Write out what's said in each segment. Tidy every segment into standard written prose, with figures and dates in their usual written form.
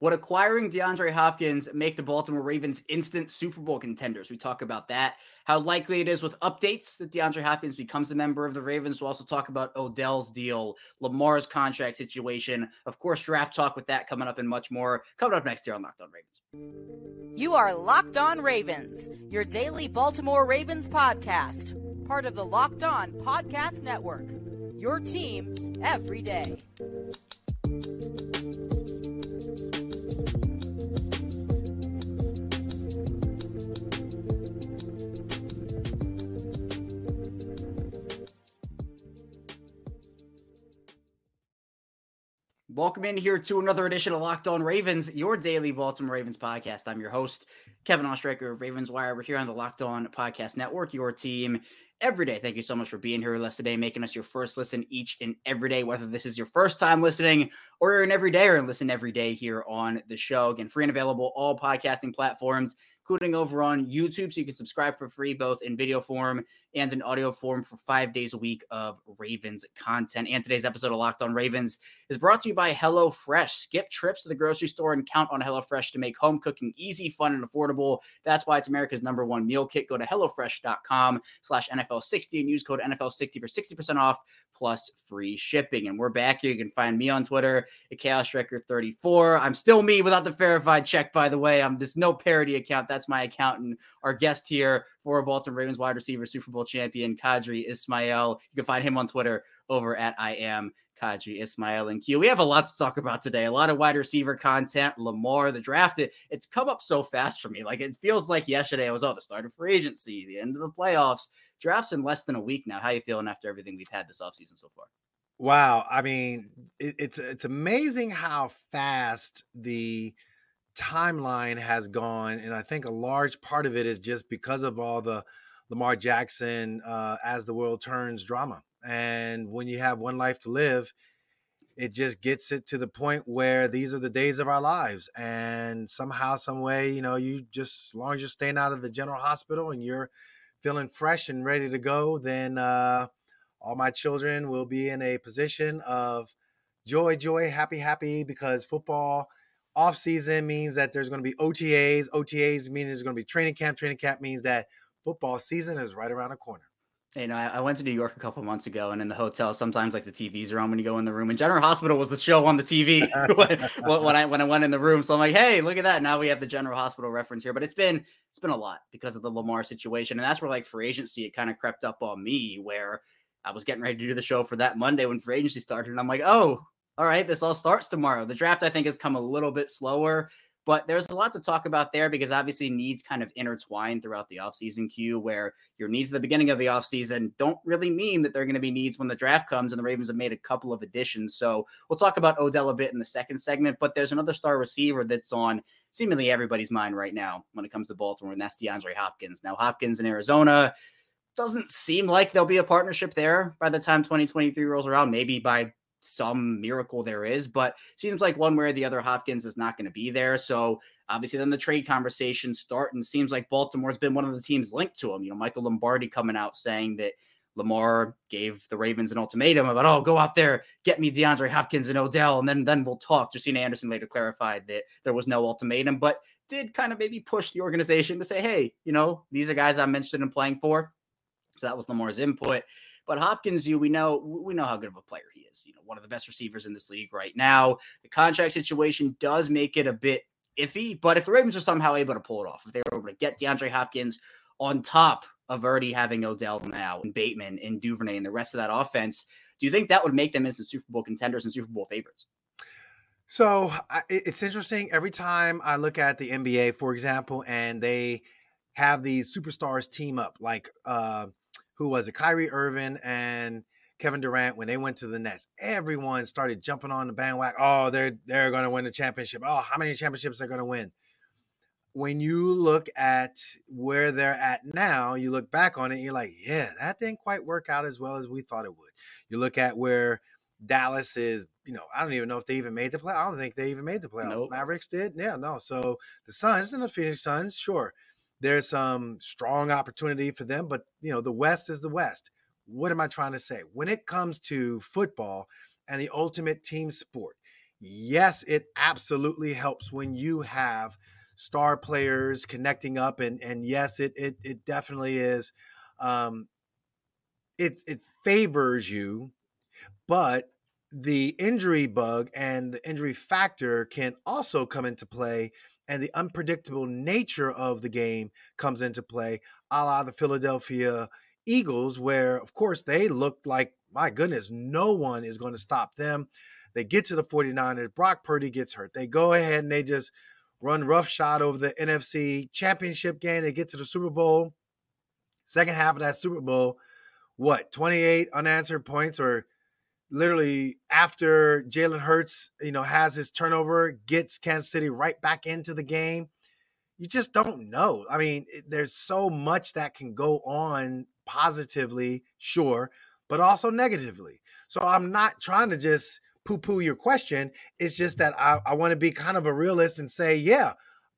Would acquiring DeAndre Hopkins make the Baltimore Ravens instant Super Bowl contenders? We talk about that, how likely it is with updates that DeAndre Hopkins becomes a member of the Ravens. We'll also talk about Odell's deal, Lamar's contract situation, of course, draft talk with that coming up and much more coming up next year on Locked on Ravens. You are Locked on Ravens, your daily Baltimore Ravens podcast, part of the Locked on Podcast Network, your team every day. Welcome in here to another edition of Locked on Ravens, your daily Baltimore Ravens podcast. I'm your host, Kevin Oestreicher of Ravens Wire. We're here on the Locked on Podcast Network, your team every day. Thank you so much for being here with us today, making us your first listen each and every day, whether this is your first time listening or you're an everydayer and listen every day here on the show. Again, free and available, all podcasting platforms, including over on YouTube, so you can subscribe for free, both in video form and in audio form for 5 days a week of Ravens content. And today's episode of Locked on Ravens is brought to you by HelloFresh. Skip trips to the grocery store and count on HelloFresh to make home cooking easy, fun, and affordable. That's why it's America's number one meal kit. Go to HelloFresh.com/NFL60 and use code NFL60 for 60% off plus free shipping. And we're back here. You can find me on Twitter at ChaosTrekker34. I'm still me without the verified check, by the way. There's no parody account. That's my accountant. Our guest here, former Baltimore Ravens wide receiver, Super Bowl champion, Qadry Ismail. You can find him on Twitter over at @IamQadryIsmail. And Q, we have a lot to talk about today. A lot of wide receiver content, Lamar, the draft. It's come up so fast for me. Like, it feels like yesterday it was, the start of free agency, the end of the playoffs, drafts in less than a week now. How you feeling after everything we've had this offseason so far? Wow. I mean, it's amazing how fast the timeline has gone, and I think a large part of it is just because of all the Lamar Jackson as the world turns drama. And when you have one life to live, it just gets it to the point where these are the days of our lives, and somehow, some way, you just, as long as you're staying out of the general hospital and you're feeling fresh and ready to go, then all my children will be in a position of joy, happy, because football off season means that there's going to be OTAs. OTAs mean there's going to be training camp. Training camp means that football season is right around the corner. You know, I went to New York a couple months ago, and in the hotel, sometimes like the TVs are on when you go in the room. And General Hospital was the show on the TV when I went in the room. So I'm like, hey, look at that! Now we have the General Hospital reference here. But it's been a lot because of the Lamar situation, and that's where, like, free agency, it kind of crept up on me, where I was getting ready to do the show for that Monday when free agency started, and I'm like, oh, all right, this all starts tomorrow. The draft, I think, has come a little bit slower, but there's a lot to talk about there because obviously needs kind of intertwine throughout the offseason, queue, where your needs at the beginning of the offseason don't really mean that they're going to be needs when the draft comes, and the Ravens have made a couple of additions. So we'll talk about Odell a bit in the second segment, but there's another star receiver that's on seemingly everybody's mind right now when it comes to Baltimore, and that's DeAndre Hopkins. Now, Hopkins in Arizona, doesn't seem like there'll be a partnership there by the time 2023 rolls around, maybe by some miracle there is, but seems like one way or the other, Hopkins is not going to be there. So obviously then the trade conversations start, and seems like Baltimore's been one of the teams linked to him. Michael Lombardi coming out saying that Lamar gave the Ravens an ultimatum about, go out there, get me DeAndre Hopkins and Odell, and then we'll talk. Justina Anderson later clarified that there was no ultimatum, but did kind of maybe push the organization to say, hey, these are guys I'm interested in playing for. So that was Lamar's input. But Hopkins, we know how good of a player he is. One of the best receivers in this league right now. The contract situation does make it a bit iffy, but if the Ravens are somehow able to pull it off, if they were able to get DeAndre Hopkins on top of already having Odell now and Bateman and Duvernay and the rest of that offense, do you think that would make them instant Super Bowl contenders and Super Bowl favorites? So it's interesting. Every time I look at the NBA, for example, and they have these superstars team up, like who was it? Kyrie Irving and Kevin Durant, when they went to the Nets, everyone started jumping on the bandwagon. Oh, they're going to win the championship. Oh, how many championships they're going to win? When you look at where they're at now, you look back on it, you're like, yeah, that didn't quite work out as well as we thought it would. You look at where Dallas is, I don't even know if they even made the playoffs. I don't think they even made the playoffs. Nope. Mavericks did? Yeah, no. So the Suns and the Phoenix Suns, sure. There's some strong opportunity for them, but the West is the West. What am I trying to say? When it comes to football and the ultimate team sport, Yes, it absolutely helps when you have star players connecting up. And yes, it definitely is. It favors you, but the injury bug and the injury factor can also come into play, and the unpredictable nature of the game comes into play, a la the Philadelphia Eagles, where, of course, they looked like, my goodness, no one is going to stop them. They get to the 49ers. Brock Purdy gets hurt. They go ahead and they just run roughshod over the NFC Championship game. They get to the Super Bowl. Second half of that Super Bowl, 28 unanswered points, or literally after Jalen Hurts, has his turnover, gets Kansas City right back into the game. You just don't know. I mean, there's so much that can go on positively, sure, but also negatively. So I'm not trying to just poo-poo your question. It's just that I want to be kind of a realist and say, yeah,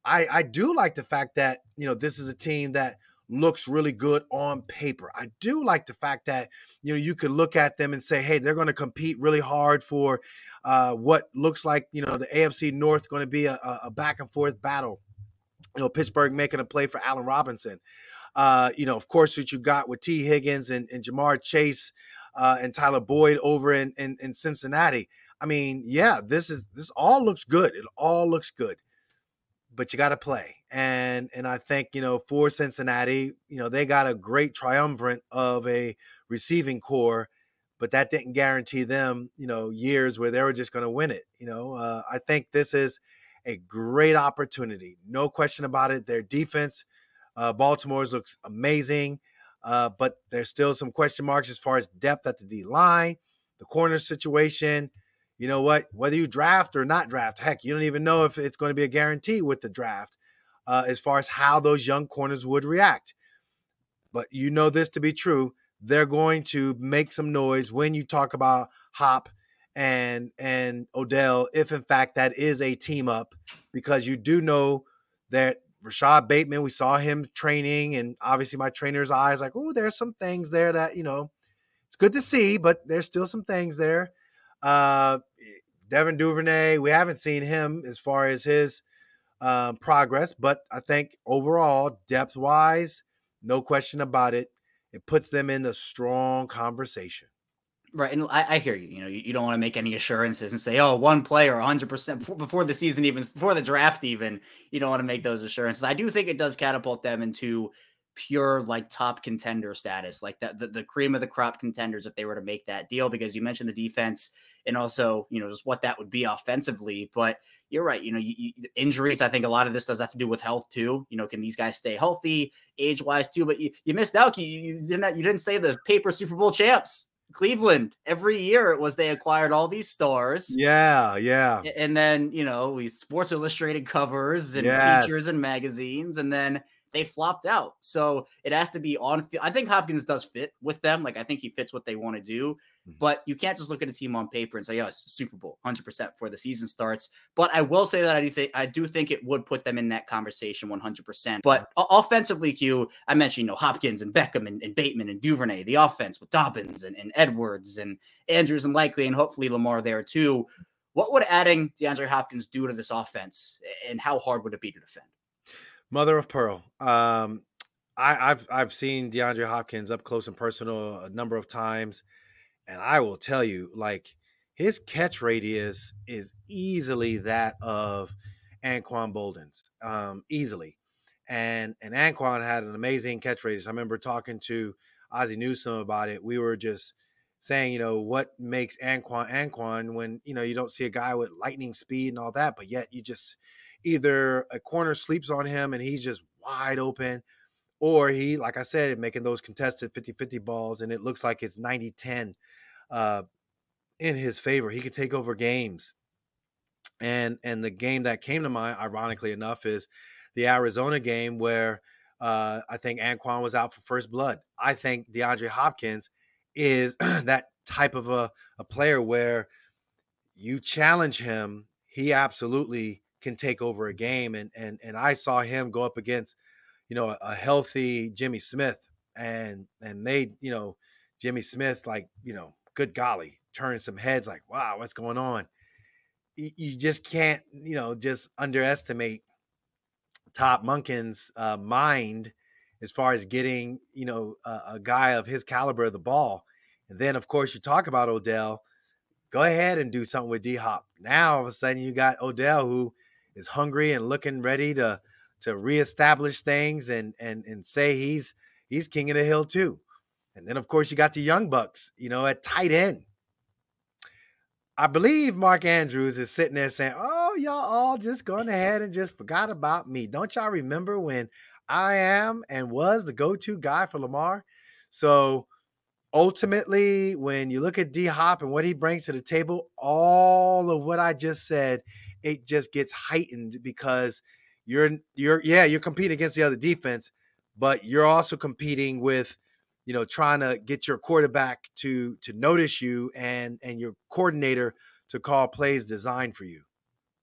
I do like the fact that, this is a team that looks really good on paper. I do like the fact that, you could look at them and say, hey, they're going to compete really hard for what looks like, the AFC North, going to be a back and forth battle. Pittsburgh making a play for Allen Robinson. Of course, what you got with T. Higgins and Jamar Chase and Tyler Boyd over in Cincinnati. I mean, yeah, this all looks good. It all looks good. But you got to play. And I think, for Cincinnati, they got a great triumvirate of a receiving core, but that didn't guarantee them, years where they were just going to win it. I think this is a great opportunity. No question about it. Their defense, Baltimore's, looks amazing, but there's still some question marks as far as depth at the D-line, the corner situation. You know what? Whether you draft or not draft, heck, you don't even know if it's going to be a guarantee with the draft as far as how those young corners would react. But you know this to be true. They're going to make some noise when you talk about Hop and Odell, if in fact that is a team up, because you do know that Rashad Bateman, we saw him training, and obviously my trainer's eyes like, oh, there's some things there that, it's good to see, but there's still some things there. Devin Duvernay, we haven't seen him as far as his progress, but I think overall, depth-wise, no question about it, it puts them in a strong conversation. Right, and I hear you. You don't want to make any assurances and say, oh, one player, 100% before the season even, before the draft even, you don't want to make those assurances. I do think it does catapult them into pure top contender status, the cream of the crop contenders, if they were to make that deal, because you mentioned the defense and also, just what that would be offensively, but you're right. Injuries, I think a lot of this does have to do with health too. Can these guys stay healthy age wise too, but you missed out. You didn't say the paper Super Bowl champs, Cleveland. Every year it was, they acquired all these stars. Yeah. And then, we Sports Illustrated covers and features and magazines, and then they flopped out. So it has to be on. I think Hopkins does fit with them. I think he fits what they want to do, but you can't just look at a team on paper and say, yeah, it's Super Bowl 100% before the season starts. But I will say that I do think it would put them in that conversation 100%, but offensively, Q, I mentioned, Hopkins and Beckham and Bateman and Duvernay, the offense with Dobbins and Edwards and Andrews and Likely, and hopefully Lamar there too. What would adding DeAndre Hopkins do to this offense, and how hard would it be to defend? Mother of pearl. I've seen DeAndre Hopkins up close and personal a number of times, and I will tell you, his catch radius is easily that of Anquan Boldin's, easily. And Anquan had an amazing catch radius. I remember talking to Ozzie Newsome about it. We were just saying, what makes Anquan when, you don't see a guy with lightning speed and all that, but yet you just either a corner sleeps on him and he's just wide open, or he, like I said, making those contested 50-50 balls, and it looks like it's 90-10 in his favor. He can take over games. And the game that came to mind, ironically enough, is the Arizona game where I think Anquan was out for first blood. I think DeAndre Hopkins is that type of a player where you challenge him, he absolutely can take over a game. And I saw him go up against, a healthy Jimmy Smith, and they, Jimmy Smith, good golly, turned some heads, wow, what's going on? you just can't, just underestimate Todd Munkin's mind as far as getting, a guy of his caliber the ball. And then, of course, you talk about Odell. Go ahead and do something with D-Hop. Now, all of a sudden, you got Odell, who is hungry and looking ready to reestablish things and say he's king of the hill too. And then, of course, you got the Young Bucks, at tight end. I believe Mark Andrews is sitting there saying, oh, y'all all just gone ahead and just forgot about me. Don't y'all remember when I am and was the go-to guy for Lamar? So ultimately, when you look at D-Hop and what he brings to the table, all of what I just said, it just gets heightened because you're competing against the other defense, but you're also competing with, trying to get your quarterback to notice you and your coordinator to call plays designed for you.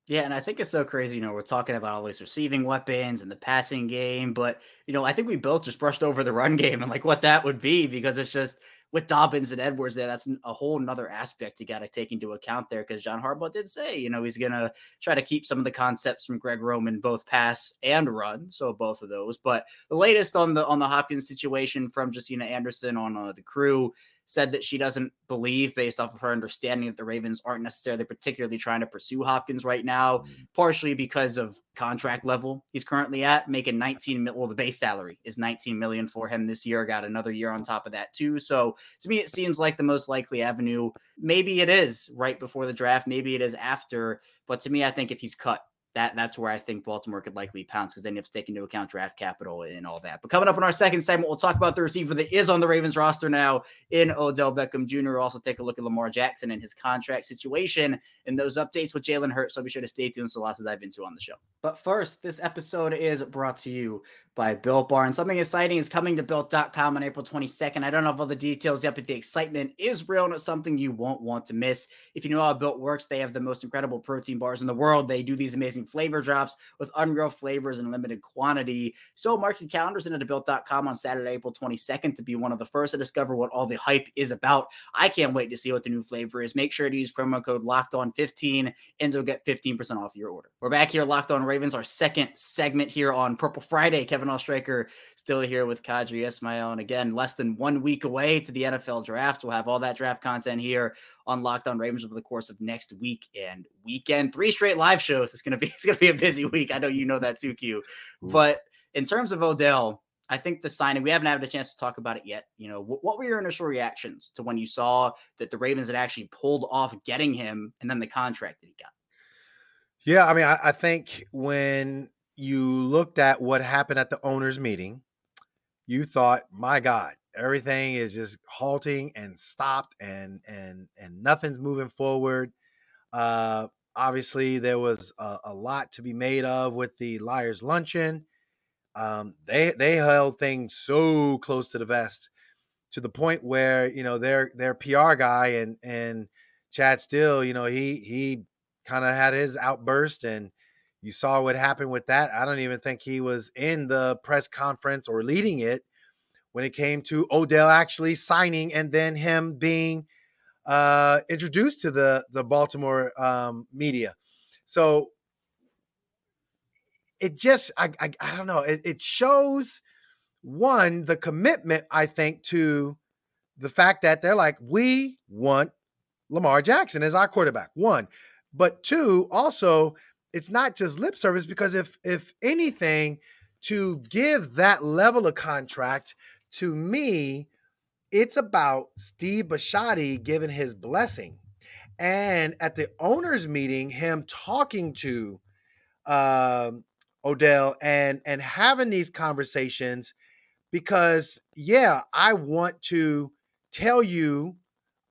Yeah, and I think it's so crazy, we're talking about all these receiving weapons and the passing game, but, I think we both just brushed over the run game and like what that would be, because it's just with Dobbins and Edwards there, that's a whole nother aspect you got to take into account there, because John Harbaugh did say, he's going to try to keep some of the concepts from Greg Roman, both pass and run, so both of those. But the latest on the Hopkins situation from Justina Anderson on the crew, said that she doesn't believe, based off of her understanding, that the Ravens aren't necessarily particularly trying to pursue Hopkins right now, partially because of contract level he's currently at, making $19 million. Well, the base salary is $19 million for him this year. Got another year on top of that too. So to me, it seems like the most likely avenue. Maybe it is right before the draft. Maybe it is after. But to me, I think if he's cut, that's where I think Baltimore could likely pounce, because they have to take into account draft capital and all that. But coming up in our second segment, we'll talk about the receiver that is on the Ravens roster now in Odell Beckham Jr. We'll also take a look at Lamar Jackson and his contract situation and those updates with Jalen Hurts. So be sure to stay tuned. So lots to dive into on the show. But first, this episode is brought to you by Built Bar. And something exciting is coming to Built.com on April 22nd. I don't have all the details yet, but the excitement is real, and it's something you won't want to miss. If you know how Built works, they have the most incredible protein bars in the world. They do these amazing flavor drops with unreal flavors in limited quantity. So mark your calendars into Built.com on Saturday, April 22nd, to be one of the first to discover what all the hype is about. I can't wait to see what the new flavor is. Make sure to use promo code LOCKEDON15, and you'll get 15% off your order. We're back here, Locked on Ravens, our second segment here on Purple Friday. Kevin Oestreicher still here with Qadry Ismail. And again, less than 1 week away to the NFL draft. We'll have all that draft content here on Locked on Ravens over the course of next week and weekend. 3 straight live shows. It's going to be a busy week. I know you know that too, Q. But in terms of Odell, I think the signing, we haven't had a chance to talk about it yet. What were your initial reactions to when you saw that the Ravens had actually pulled off getting him and then the contract that he got? Yeah, I mean, I think when you looked at what happened at the owners' meeting, you thought, my God, everything is just halting and stopped and nothing's moving forward. Obviously, there was a lot to be made of with the Liars Luncheon. They held things so close to the vest, to the point where, their PR guy and Chad Steele, he kind of had his outburst, and you saw what happened with that. I don't even think he was in the press conference or leading it when it came to Odell actually signing and then him being introduced to the Baltimore media. So it just, I don't know. It shows, one, the commitment, I think, to the fact that they're like, we want Lamar Jackson as our quarterback, one. But two, also, it's not just lip service, because if anything, to give that level of contract, to me, it's about Steve Bisciotti giving his blessing. And at the owners' meeting, him talking to Odell and having these conversations, because, yeah, I want to tell you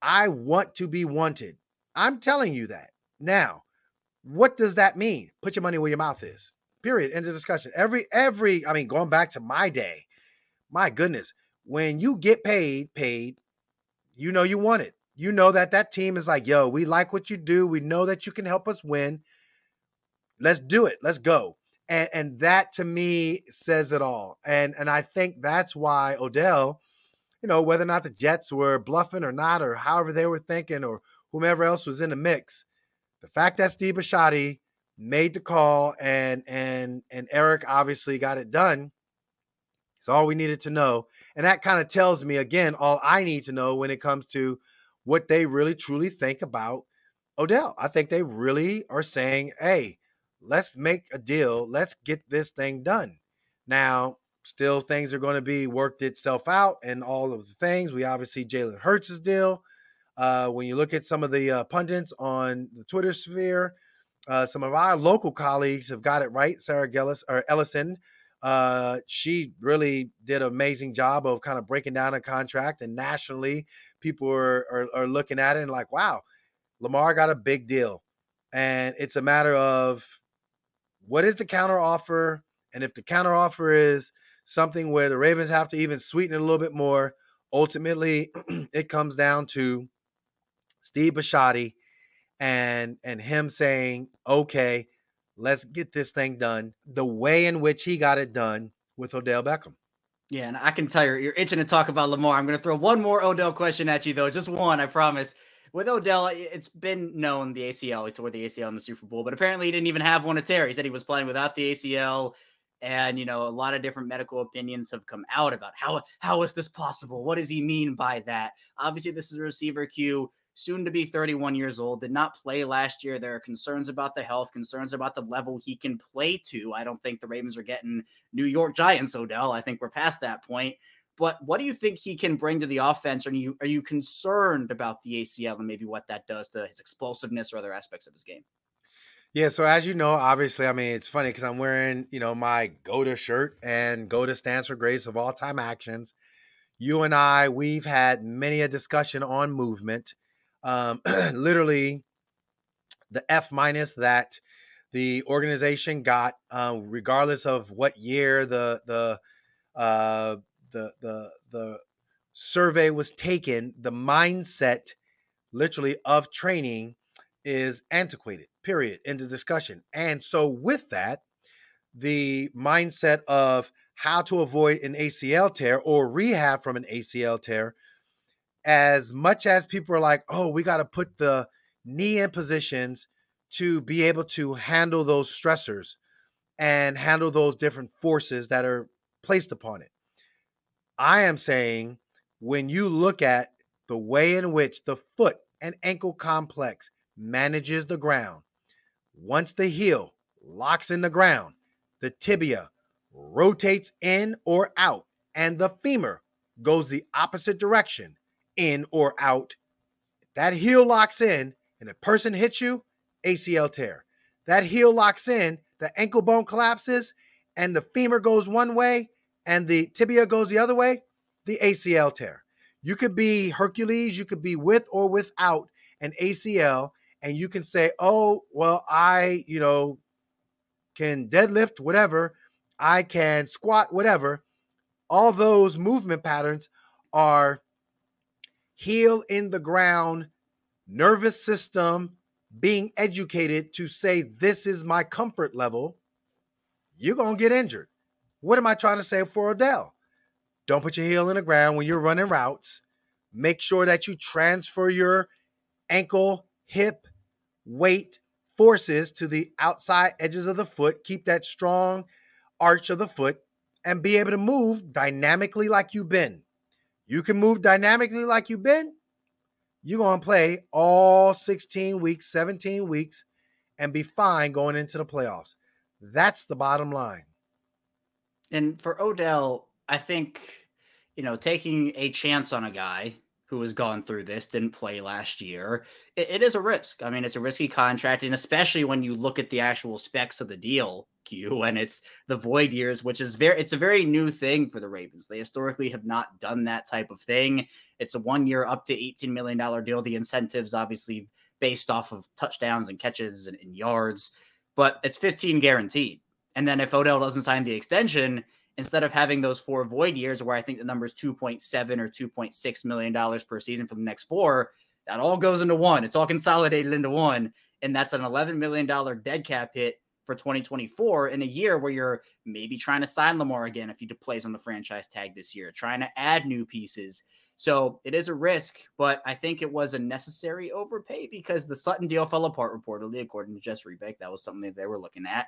I want to be wanted. I'm telling you that. Now, what does that mean? Put your money where your mouth is. Period. End of discussion. Going back to my day, my goodness, when you get paid, you want it. That team is like, yo, we like what you do. We know that you can help us win. Let's do it. Let's go. And that, to me, says it all. And I think that's why Odell, whether or not the Jets were bluffing or not, or however they were thinking, or whomever else was in the mix, the fact that Steve Bisciotti made the call and Eric obviously got it done, it's all we needed to know. And that kind of tells me, again, all I need to know when it comes to what they really truly think about Odell. I think they really are saying, hey, let's make a deal. Let's get this thing done. Now, still things are going to be worked itself out and all of the things. We obviously Jalen Hurts' deal. When you look at some of the pundits on the Twitter sphere, some of our local colleagues have got it right. Sarah Gellis or Ellison, she really did an amazing job of kind of breaking down a contract, and nationally people are looking at it and like, wow, Lamar got a big deal. And it's a matter of what is the counter offer? And if the counter offer is something where the Ravens have to even sweeten it a little bit more, ultimately it comes down to Steve Bisciotti and him saying, okay, let's get this thing done the way in which he got it done with Odell Beckham. Yeah, and I can tell you're itching to talk about Lamar. I'm going to throw one more Odell question at you, though. Just one, I promise. With Odell, it's been known the ACL. He tore the ACL in the Super Bowl, but apparently he didn't even have one to tear. He said he was playing without the ACL. And, you know, a lot of different medical opinions have come out about how is this possible? What does he mean by that? Obviously, this is a receiver Q, soon to be 31 years old, did not play last year. There are concerns about the health, concerns about the level he can play to. I don't think the Ravens are getting New York Giants Odell. I think we're past that point. But what do you think he can bring to the offense? Are you concerned about the ACL and maybe what that does to his explosiveness or other aspects of his game? Yeah, so as you know, obviously, I mean, it's funny because I'm wearing, you know, my GOTA shirt, and GOTA stands for Greatest of All Time Actions. You and I, we've had many a discussion on movement. Literally, the F- that the organization got, regardless of what year the survey was taken, the mindset, literally, of training is antiquated, period, end of discussion. And so with that, the mindset of how to avoid an ACL tear or rehab from an ACL tear, as much as people are like, oh, we got to put the knee in positions to be able to handle those stressors and handle those different forces that are placed upon it. I am saying when you look at the way in which the foot and ankle complex manages the ground. Once the heel locks in the ground, the tibia rotates in or out, and the femur goes the opposite direction, in or out. That heel locks in, and a person hits you, ACL tear. That heel locks in, the ankle bone collapses, and the femur goes one way, and the tibia goes the other way, the ACL tear. You could be Hercules, you could be with or without an ACL, and you can say, oh, well, I, you know, can deadlift, whatever. I can squat, whatever. All those movement patterns are heel in the ground, nervous system being educated to say, this is my comfort level. You're going to get injured. What am I trying to say for Odell? Don't put your heel in the ground when you're running routes. Make sure that you transfer your ankle, hip, weight forces to the outside edges of the foot. Keep that strong arch of the foot and be able to move dynamically like you've been. You can move dynamically like you've been. You're going to play all 16 weeks, 17 weeks, and be fine going into the playoffs. That's the bottom line. And for Odell, I think, you know, taking a chance on a guy who has gone through this, didn't play last year, it is a risk. I mean, it's a risky contract, and especially when you look at the actual specs of the deal, Q, and it's the void years, which is it's a very new thing for the Ravens. They historically have not done that type of thing. It's a 1 year up to $18 million deal. The incentives obviously based off of touchdowns and catches and yards, but it's 15 guaranteed. And then if Odell doesn't sign the extension, instead of having those four void years where I think the number is $2.7 or $2.6 million per season for the next four, that all goes into one. It's all consolidated into one. And that's an $11 million dead cap hit for 2024 in a year where you're maybe trying to sign Lamar again if he plays on the franchise tag this year, trying to add new pieces. So it is a risk, but I think it was a necessary overpay because the Sutton deal fell apart reportedly, according to Jess Rebeck. That was something that they were looking at.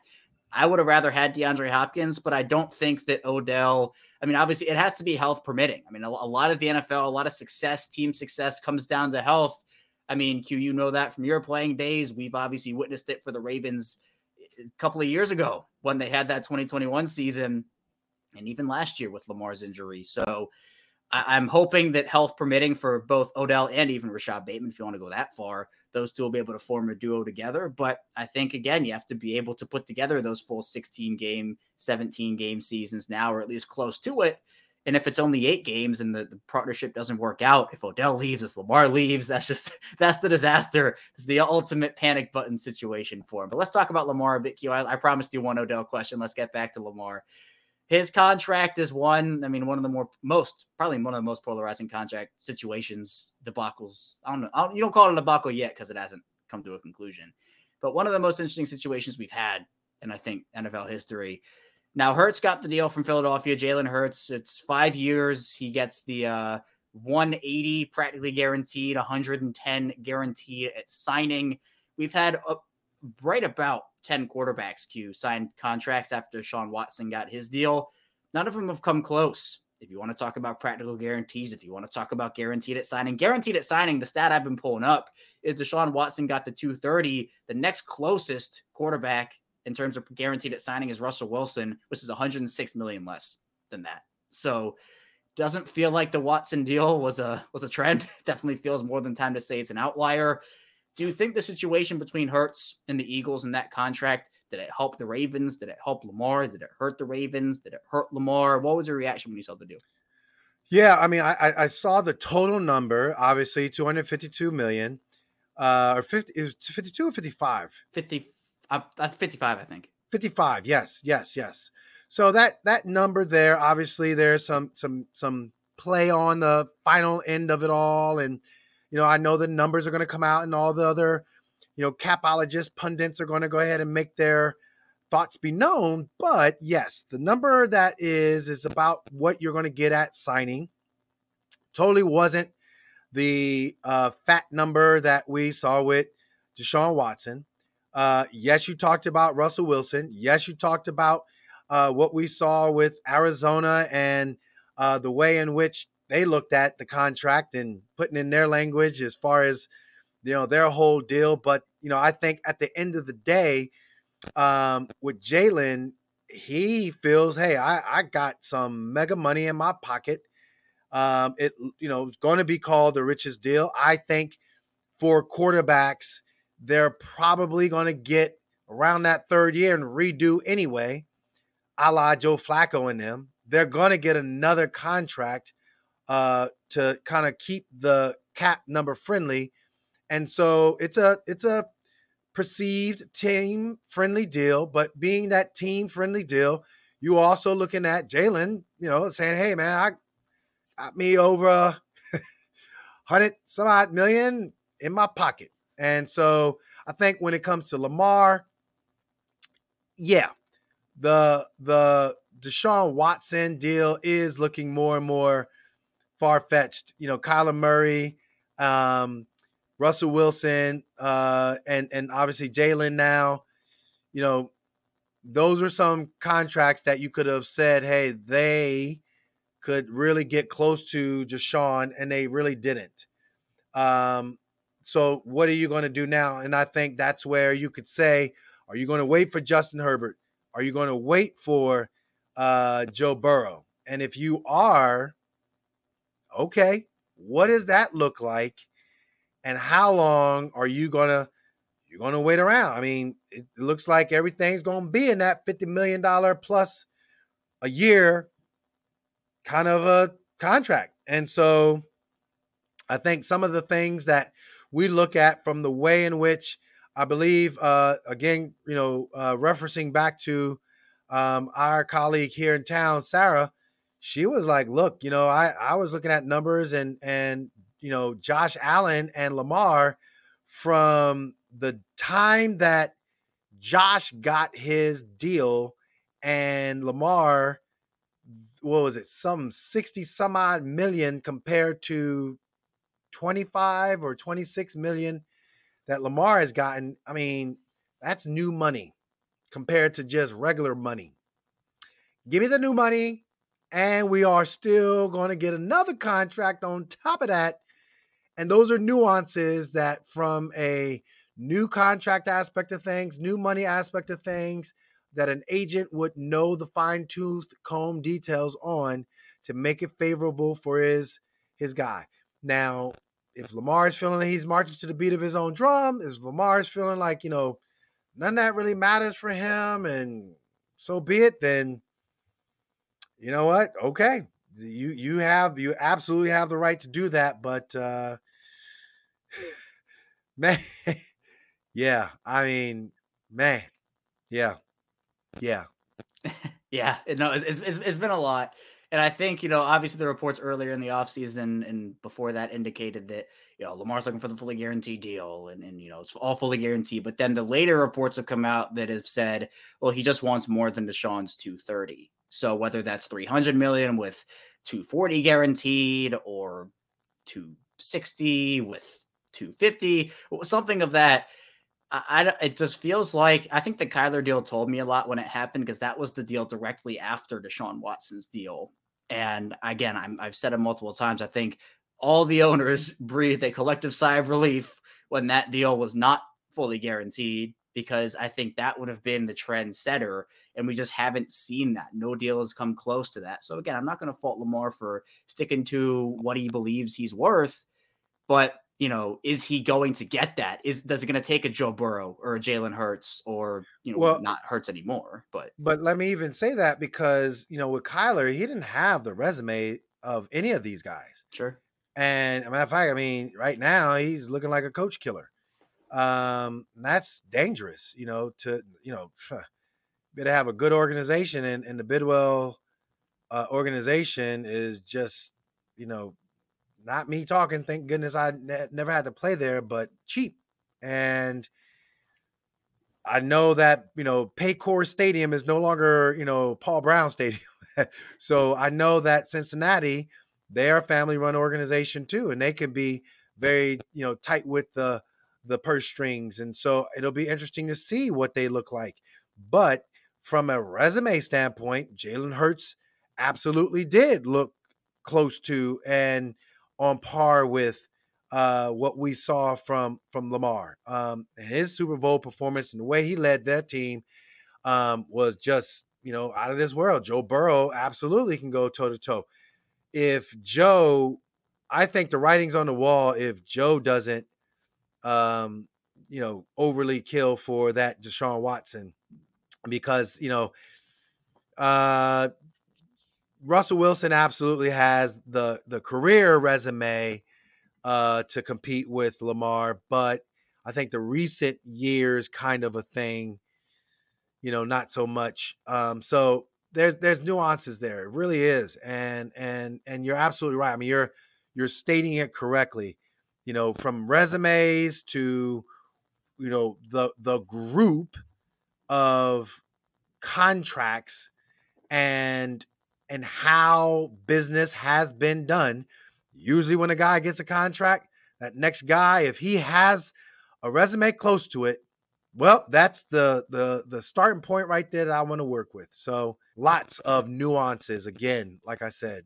I would have rather had DeAndre Hopkins, but I don't think that Odell, I mean, obviously it has to be health permitting. I mean, a lot of the NFL, a lot of success, team success comes down to health. I mean, Q, you know that from your playing days. We've obviously witnessed it for the Ravens a couple of years ago when they had that 2021 season and even last year with Lamar's injury. So I'm hoping that health permitting for both Odell and even Rashad Bateman, if you want to go that far, those two will be able to form a duo together. But I think, again, you have to be able to put together those full 16-game, 17-game seasons now, or at least close to it. And if it's only 8 games and the partnership doesn't work out, if Odell leaves, if Lamar leaves, that's the disaster. It's the ultimate panic button situation for him. But let's talk about Lamar a bit, Q. I promised you one Odell question. Let's get back to Lamar. His contract is probably one of the most polarizing contract situations, debacles. I don't know. You don't call it a debacle yet because it hasn't come to a conclusion. But one of the most interesting situations we've had in, I think, NFL history. Now, Hurts got the deal from Philadelphia. Jalen Hurts, it's 5 years. He gets the 180 practically guaranteed, 110 guaranteed at signing. We've had right about 10 quarterbacks, Q, signed contracts after Deshaun Watson got his deal. None of them have come close. If you want to talk about practical guarantees, if you want to talk about guaranteed at signing, the stat I've been pulling up is Deshaun Watson got the 230. The next closest quarterback in terms of guaranteed at signing is Russell Wilson, which is 106 million less than that. So doesn't feel like the Watson deal was a trend. Definitely feels more than time to say it's an outlier. Do you think the situation between Hurts and the Eagles and that contract, did it help the Ravens? Did it help Lamar? Did it hurt the Ravens? Did it hurt Lamar? What was your reaction when you saw the deal? Yeah, I mean, I saw the total number, obviously, 252 million, or 50, it was 52 or 55? 55, I think. 55, yes. So that number there, obviously, there's some play on the final end of it all. And, you know, I know the numbers are going to come out and all the other, you know, capologists, pundits are going to go ahead and make their thoughts be known. But, yes, the number that is about what you're going to get at signing. Totally wasn't the fat number that we saw with Deshaun Watson. Yes, you talked about Russell Wilson. Yes, you talked about what we saw with Arizona and the way in which they looked at the contract and putting in their language as far as, you know, their whole deal. But, you know, I think at the end of the day, with Jalen, he feels, hey, I got some mega money in my pocket. It, you know, it's going to be called the richest deal. I think for quarterbacks, they're probably going to get around that third year and redo anyway, a la Joe Flacco and them. They're going to get another contract to kind of keep the cap number friendly. And so it's a perceived team-friendly deal, but being that team-friendly deal, you also looking at Jalen, you know, saying, hey, man, I got me over 100-some-odd million in my pocket. And so I think when it comes to Lamar, yeah, the Deshaun Watson deal is looking more and more far-fetched. You know, Kyler Murray, Russell Wilson, and obviously Jalen now, you know, those are some contracts that you could have said, hey, they could really get close to Deshaun, and they really didn't. So what are you going to do now? And I think that's where you could say, are you going to wait for Justin Herbert? Are you going to wait for Joe Burrow? And if you are, okay, what does that look like? And how long are you going to wait around? I mean, it looks like everything's going to be in that $50 million plus a year kind of a contract. And so I think some of the things that we look at from the way in which I believe, again, you know, referencing back to our colleague here in town, Sarah, she was like, look, you know, I was looking at numbers and, you know, Josh Allen and Lamar from the time that Josh got his deal and Lamar what was it, some 60 some odd million compared to 25 or 26 million that Lamar has gotten. I mean, that's new money compared to just regular money. Give me the new money, and we are still going to get another contract on top of that. And those are nuances that from a new contract aspect of things, new money aspect of things, that an agent would know the fine-tooth comb details on to make it favorable for his guy. Now, if Lamar is feeling like he's marching to the beat of his own drum, if Lamar is feeling like, you know, none of that really matters for him and so be it, then you know what? Okay. You absolutely have the right to do that, but man, yeah, I mean, man, yeah. Yeah. Yeah. No, it's been a lot. And I think, you know, obviously the reports earlier in the offseason and before that indicated that, you know, Lamar's looking for the fully guaranteed deal and you know, it's all fully guaranteed. But then the later reports have come out that have said, well, he just wants more than Deshaun's 230. So whether that's 300 million with 240 guaranteed or 260 with 250, something of that. It just feels like, I think the Kyler deal told me a lot when it happened, because that was the deal directly after Deshaun Watson's deal. And again, I've said it multiple times. I think all the owners breathed a collective sigh of relief when that deal was not fully guaranteed, because I think that would have been the trend setter. And we just haven't seen that. No deal has come close to that. So again, I'm not going to fault Lamar for sticking to what he believes he's worth, but you know, is he going to get that? Does it going to take a Joe Burrow or a Jalen Hurts or, you know, well, not Hurts anymore? But let me even say that because, you know, with Kyler, he didn't have the resume of any of these guys. Sure. And a matter of fact, I mean, right now he's looking like a coach killer. That's dangerous, you know, to, you know, better have a good organization and the Bidwell organization is just, you know, not me talking, thank goodness I never had to play there, but cheap. And I know that, you know, Paycor Stadium is no longer, you know, Paul Brown Stadium. So I know that Cincinnati, they are a family-run organization too, and they can be very, you know, tight with the purse strings. And so it'll be interesting to see what they look like. But from a resume standpoint, Jalen Hurts absolutely did look close to and on par with what we saw from Lamar. His Super Bowl performance and the way he led that team was just, you know, out of this world. Joe Burrow absolutely can go toe-to-toe. I think the writing's on the wall if Joe doesn't, you know, overly kill for that Deshaun Watson. Because, you know, Russell Wilson absolutely has the career resume to compete with Lamar, but I think the recent years kind of a thing, you know, not so much. So there's nuances there. It really is. And you're absolutely right. I mean, you're stating it correctly, you know, from resumes to, you know, the group of contracts and how business has been done. Usually when a guy gets a contract, that next guy, if he has a resume close to it, well, that's the starting point right there that I want to work with. So lots of nuances, again, like I said.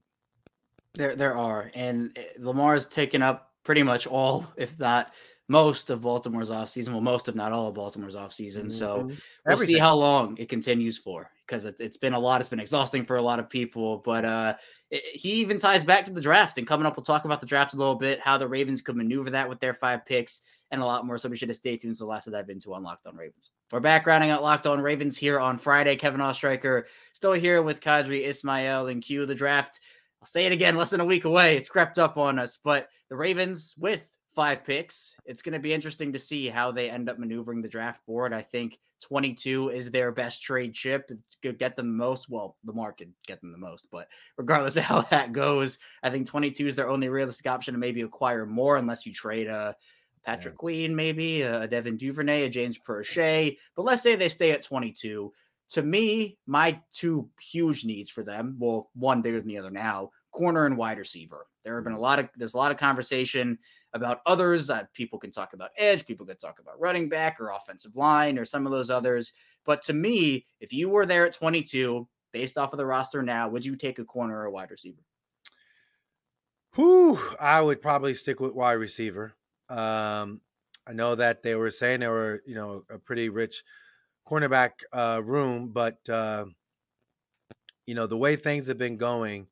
There are, and Lamar's taken up pretty much all, if not most of Baltimore's offseason. Well, most, if not all of Baltimore's offseason. Mm-hmm. So we'll see how long it continues for, because it's been a lot. It's been exhausting for a lot of people, but he even ties back to the draft. And coming up, we'll talk about the draft a little bit, how the Ravens could maneuver that with their 5 picks and a lot more. So be sure to stay tuned to the last of that dive into on Locked on Ravens. We're back rounding out Locked on Ravens here on Friday. Kevin Oestreicher still here with Qadry Ismail and Q. The draft, I'll say it again, less than a week away. It's crept up on us, but the Ravens with 5 picks. It's going to be interesting to see how they end up maneuvering the draft board. I think 22 is their best trade chip. It could get them the most. Well, the market get them the most, but regardless of how that goes, I think 22 is their only realistic option to maybe acquire more, unless you trade a Patrick Queen, maybe a Devin Duvernay, a James Prochet. But let's say they stay at 22. to me, my two huge needs for them, well, one bigger than the other now, corner and wide receiver. There's a lot of conversation about others. People can talk about edge. People can talk about running back or offensive line or some of those others. But to me, if you were there at 22, based off of the roster now, would you take a corner or a wide receiver? Whew, I would probably stick with wide receiver. I know that they were saying they were, you know, a pretty rich cornerback room, but, you know, the way things have been going,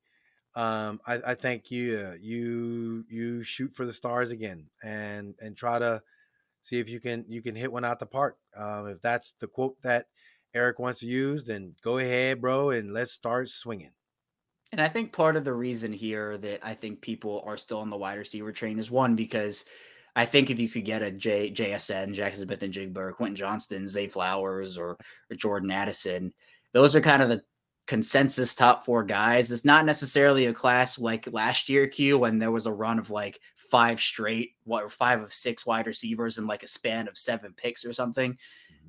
I think you shoot for the stars again and try to see if you can hit one out the park. If that's the quote that Eric wants to use, then go ahead, bro, and let's start swinging. And I think part of the reason here that I think people are still on the wide receiver train is one, because I think if you could get a JSN, Jackson Smith and Jigba, Quentin Johnston, Zay Flowers, or Jordan Addison, those are kind of the consensus top four guys. It's not necessarily a class like last year, Q, when there was a run of like five of six wide receivers in like a span of seven picks or something.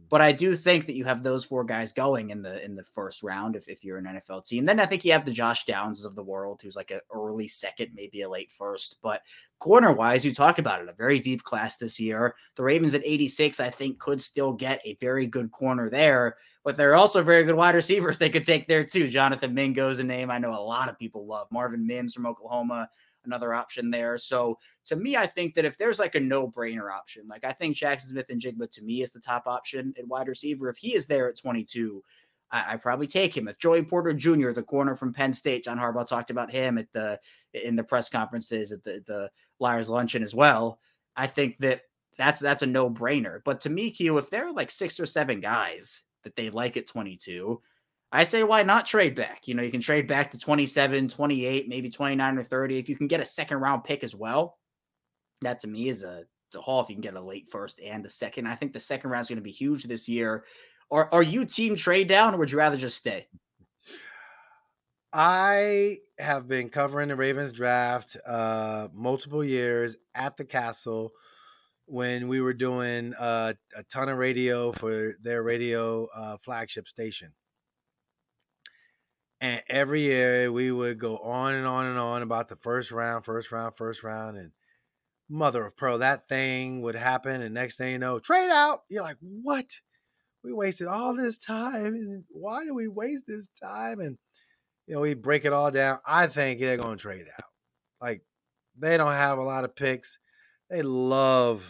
But I do think that you have those four guys going in the first round if you're an NFL team. Then I think you have the Josh Downs of the world, who's like an early second, maybe a late first. But corner-wise, you talked about it, a very deep class this year. The Ravens at 86, I think, could still get a very good corner there. But there are also very good wide receivers they could take there too. Jonathan Mingo's a name I know a lot of people love. Marvin Mims from Oklahoma, another option there. So to me, I think that if there's like a no-brainer option, like I think Jackson Smith and Jigba to me is the top option at wide receiver. If he is there at 22, I probably take him. If Joey Porter Jr., the corner from Penn State, John Harbaugh talked about him in the press conferences at the Liars Luncheon as well. I think that that's a no-brainer. But to me, Q, if there are like six or seven guys that they like at 22, I say, why not trade back? You know, you can trade back to 27, 28, maybe 29 or 30. If you can get a second round pick as well, that to me is a haul. If you can get a late first and a second, I think the second round is going to be huge this year. Or are you team trade down, or would you rather just stay? I have been covering the Ravens draft multiple years at the Castle when we were doing a ton of radio for their radio flagship station. And every year we would go on and on and on about the first round. And mother of pearl, that thing would happen. And next thing you know, trade out. You're like, what? We wasted all this time. And why do we waste this time? And, you know, we break it all down. I think they're going to trade out. Like, they don't have a lot of picks. They love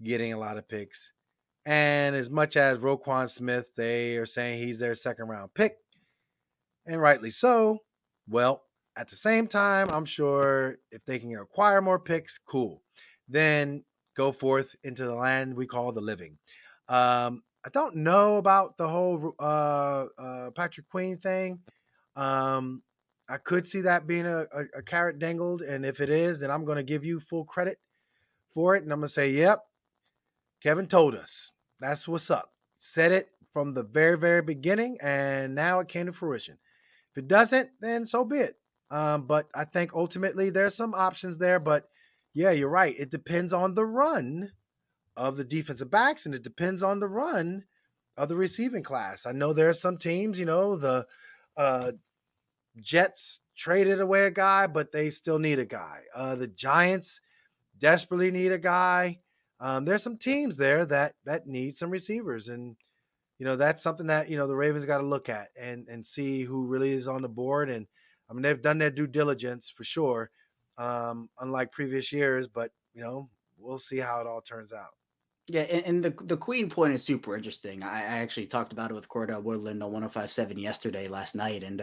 getting a lot of picks. And as much as Roquan Smith, they are saying he's their second round pick, and rightly so. Well, at the same time, I'm sure if they can acquire more picks, cool. Then go forth into the land we call the living. I don't know about the whole Patrick Queen thing. I could see that being a carrot dangled. And if it is, then I'm going to give you full credit for it. And I'm going to say, yep, Kevin told us. That's what's up. Said it from the very, very beginning, and now it came to fruition. If it doesn't, then so be it. But I think ultimately there's some options there. But, yeah, you're right. It depends on the run of the defensive backs, and it depends on the run of the receiving class. I know there are some teams, you know, the Jets traded away a guy, but they still need a guy. The Giants desperately need a guy. There's some teams there that need some receivers, and you know that's something that you know the Ravens got to look at and see who really is on the board. And I mean they've done their due diligence for sure, unlike previous years. But you know we'll see how it all turns out. Yeah, and the Queen point is super interesting. I actually talked about it with Cordell Woodland on 105.7 last night, and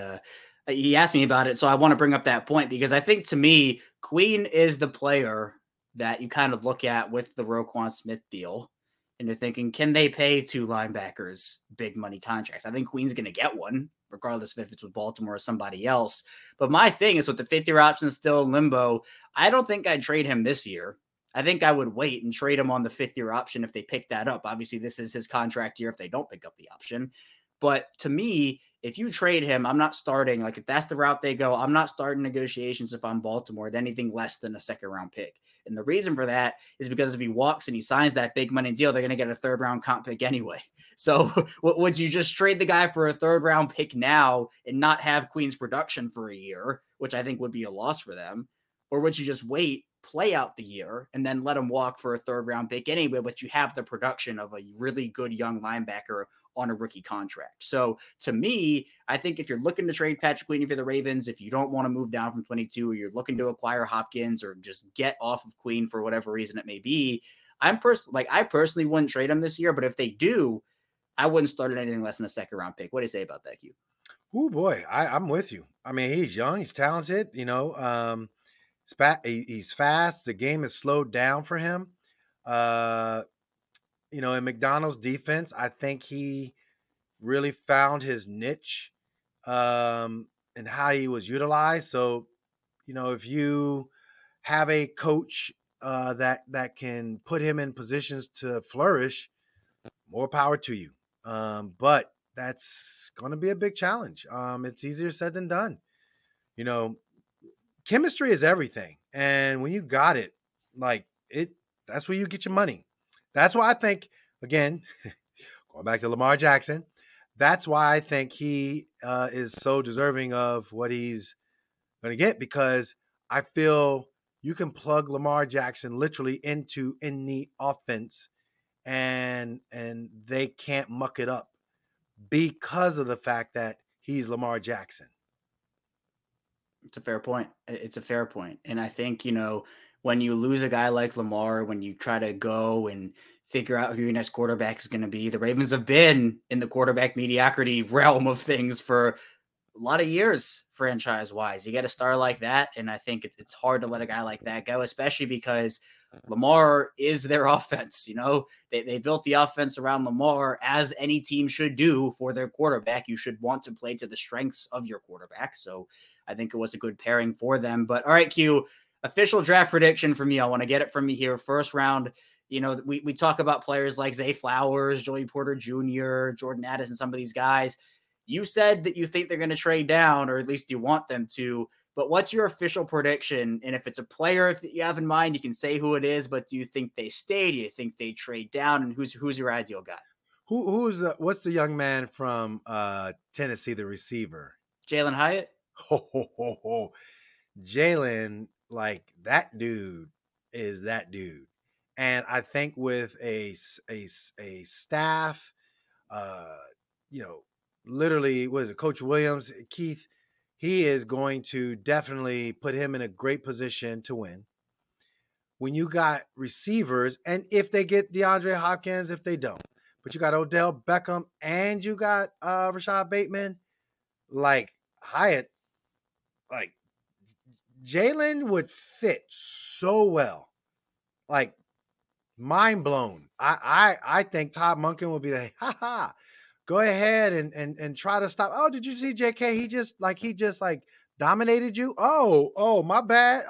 he asked me about it. So I want to bring up that point because I think to me Queen is the player that you kind of look at with the Roquan Smith deal, and you're thinking, can they pay two linebackers big money contracts? I think Queen's going to get one, regardless if it's with Baltimore or somebody else. But my thing is with the fifth-year option still in limbo, I don't think I'd trade him this year. I think I would wait and trade him on the fifth-year option if they pick that up. Obviously, this is his contract year if they don't pick up the option. But to me, if you trade him, I'm not starting. Like, if that's the route they go, I'm not starting negotiations if I'm Baltimore at anything less than a second-round pick. And the reason for that is because if he walks and he signs that big money deal, they're going to get a third-round comp pick anyway. So would you just trade the guy for a third round pick now and not have Queen's production for a year, which I think would be a loss for them? Or would you just wait, play out the year, and then let him walk for a third round pick anyway, but you have the production of a really good young linebacker on a rookie contract? So to me, I think if you're looking to trade Patrick Queen for the Ravens, if you don't want to move down from 22, or you're looking to acquire Hopkins or just get off of Queen for whatever reason it may be, I personally wouldn't trade him this year, but if they do, I wouldn't start at anything less than a second round pick. What do you say about that, Q? Oh boy, I'm with you. I mean, he's young, he's talented, he's fast. The game is slowed down for him. In McDonald's defense, I think he really found his niche and how he was utilized. So, if you have a coach that can put him in positions to flourish, more power to you. But that's going to be a big challenge. It's easier said than done. Chemistry is everything. And when you got it, that's where you get your money. That's why I think, again, going back to Lamar Jackson, that's why I think he is so deserving of what he's going to get, because I feel you can plug Lamar Jackson literally into any offense and they can't muck it up because of the fact that he's Lamar Jackson. It's a fair point. And I think, when you lose a guy like Lamar, when you try to go and figure out who your next quarterback is going to be, the Ravens have been in the quarterback mediocrity realm of things for a lot of years, franchise-wise. You get a star like that, and I think it's hard to let a guy like that go, especially because Lamar is their offense. They built the offense around Lamar, as any team should do for their quarterback. You should want to play to the strengths of your quarterback. So I think it was a good pairing for them. But all right, Q, official draft prediction from you. I want to get it from you here. First round, we talk about players like Zay Flowers, Joey Porter Jr., Jordan Addison, some of these guys. You said that you think they're going to trade down, or at least you want them to, but what's your official prediction? And if it's a player that you have in mind, you can say who it is, but do you think they stay? Do you think they trade down? And who's your ideal guy? What's the young man from Tennessee, the receiver? Jalen Hyatt? Jalen, that dude is that dude. And I think with a staff, literally, what is it, Coach Williams, Keith, he is going to definitely put him in a great position to win. When you got receivers, and if they get DeAndre Hopkins, if they don't, but you got Odell Beckham and you got Rashad Bateman, Hyatt, Jalen would fit so well, mind blown. I think Todd Monken will be like, go ahead and try to stop. Oh, did you see J.K.? He just dominated you. Oh, my bad.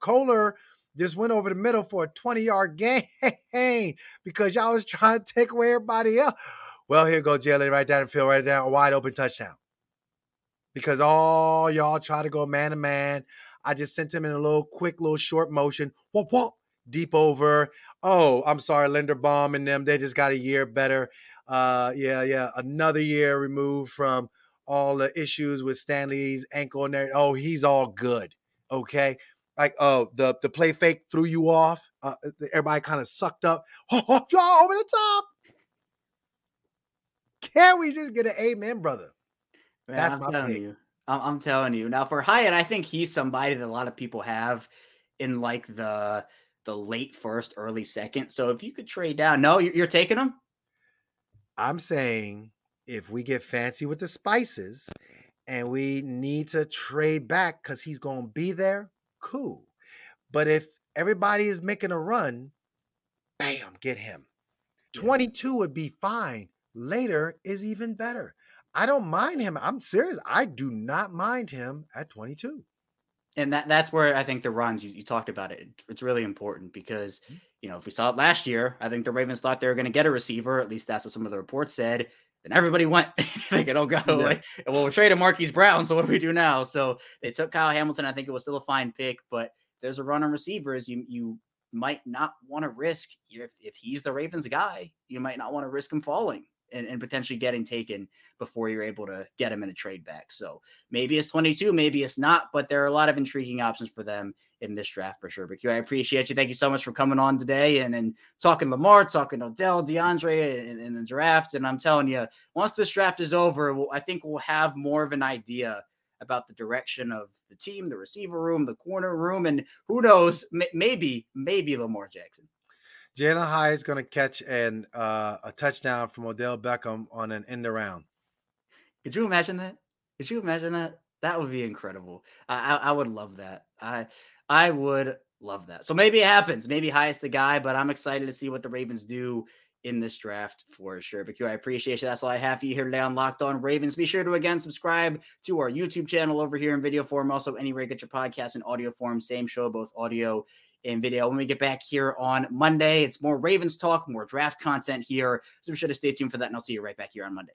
Kohler just went over the middle for a 20-yard gain because y'all was trying to take away everybody else. Well, here go Jalen right down the field, right down, a wide open touchdown. Because all y'all try to go man to man. I just sent him in a quick short motion. Whoop, whoop, deep over. Oh, I'm sorry, Linderbaum and them. They just got a year better. Another year removed from all the issues with Stanley's ankle and everything. Oh, he's all good. Okay. The play fake threw you off. Everybody kind of sucked up. Oh, draw over the top. Can we just get an amen, brother? Man, I'm telling you. Now for Hyatt, I think he's somebody that a lot of people have in the late first, early second. So if you could trade down, no, you're taking him. I'm saying if we get fancy with the spices and we need to trade back because he's going to be there, cool. But if everybody is making a run, bam, get him. 22 would be fine. Later is even better. I don't mind him. I'm serious. I do not mind him at 22. And that's where I think the runs, you talked about it. It's really important because, if we saw it last year, I think the Ravens thought they were going to get a receiver. At least that's what some of the reports said. Then everybody went thinking, oh, God, we'll trade a Marquise Brown. So what do we do now? So they took Kyle Hamilton. I think it was still a fine pick, but there's a run on receivers. You might not want to risk, if he's the Ravens guy, you might not want to risk him falling and potentially getting taken before you're able to get him in a trade back. So maybe it's 22, maybe it's not, but there are a lot of intriguing options for them in this draft for sure. But Q, I appreciate you. Thank you so much for coming on today and talking Lamar, talking Odell, DeAndre in the draft. And I'm telling you, once this draft is over, I think we'll have more of an idea about the direction of the team, the receiver room, the corner room, and who knows, maybe Lamar Jackson. Jalen Hyatt is going to catch a touchdown from Odell Beckham on an end around. Could you imagine that? Could you imagine that? That would be incredible. I would love that. I would love that. So maybe it happens. Maybe Hyatt's the guy, but I'm excited to see what the Ravens do in this draft for sure. But Q, I appreciate you. That's all I have for you here today on Locked on Ravens. Be sure to, again, subscribe to our YouTube channel over here in video form. Also, anywhere you get your podcast in audio form, same show, both audio and video. When we get back here on Monday, it's more Ravens talk, more draft content here. So be sure to stay tuned for that, and I'll see you right back here on Monday.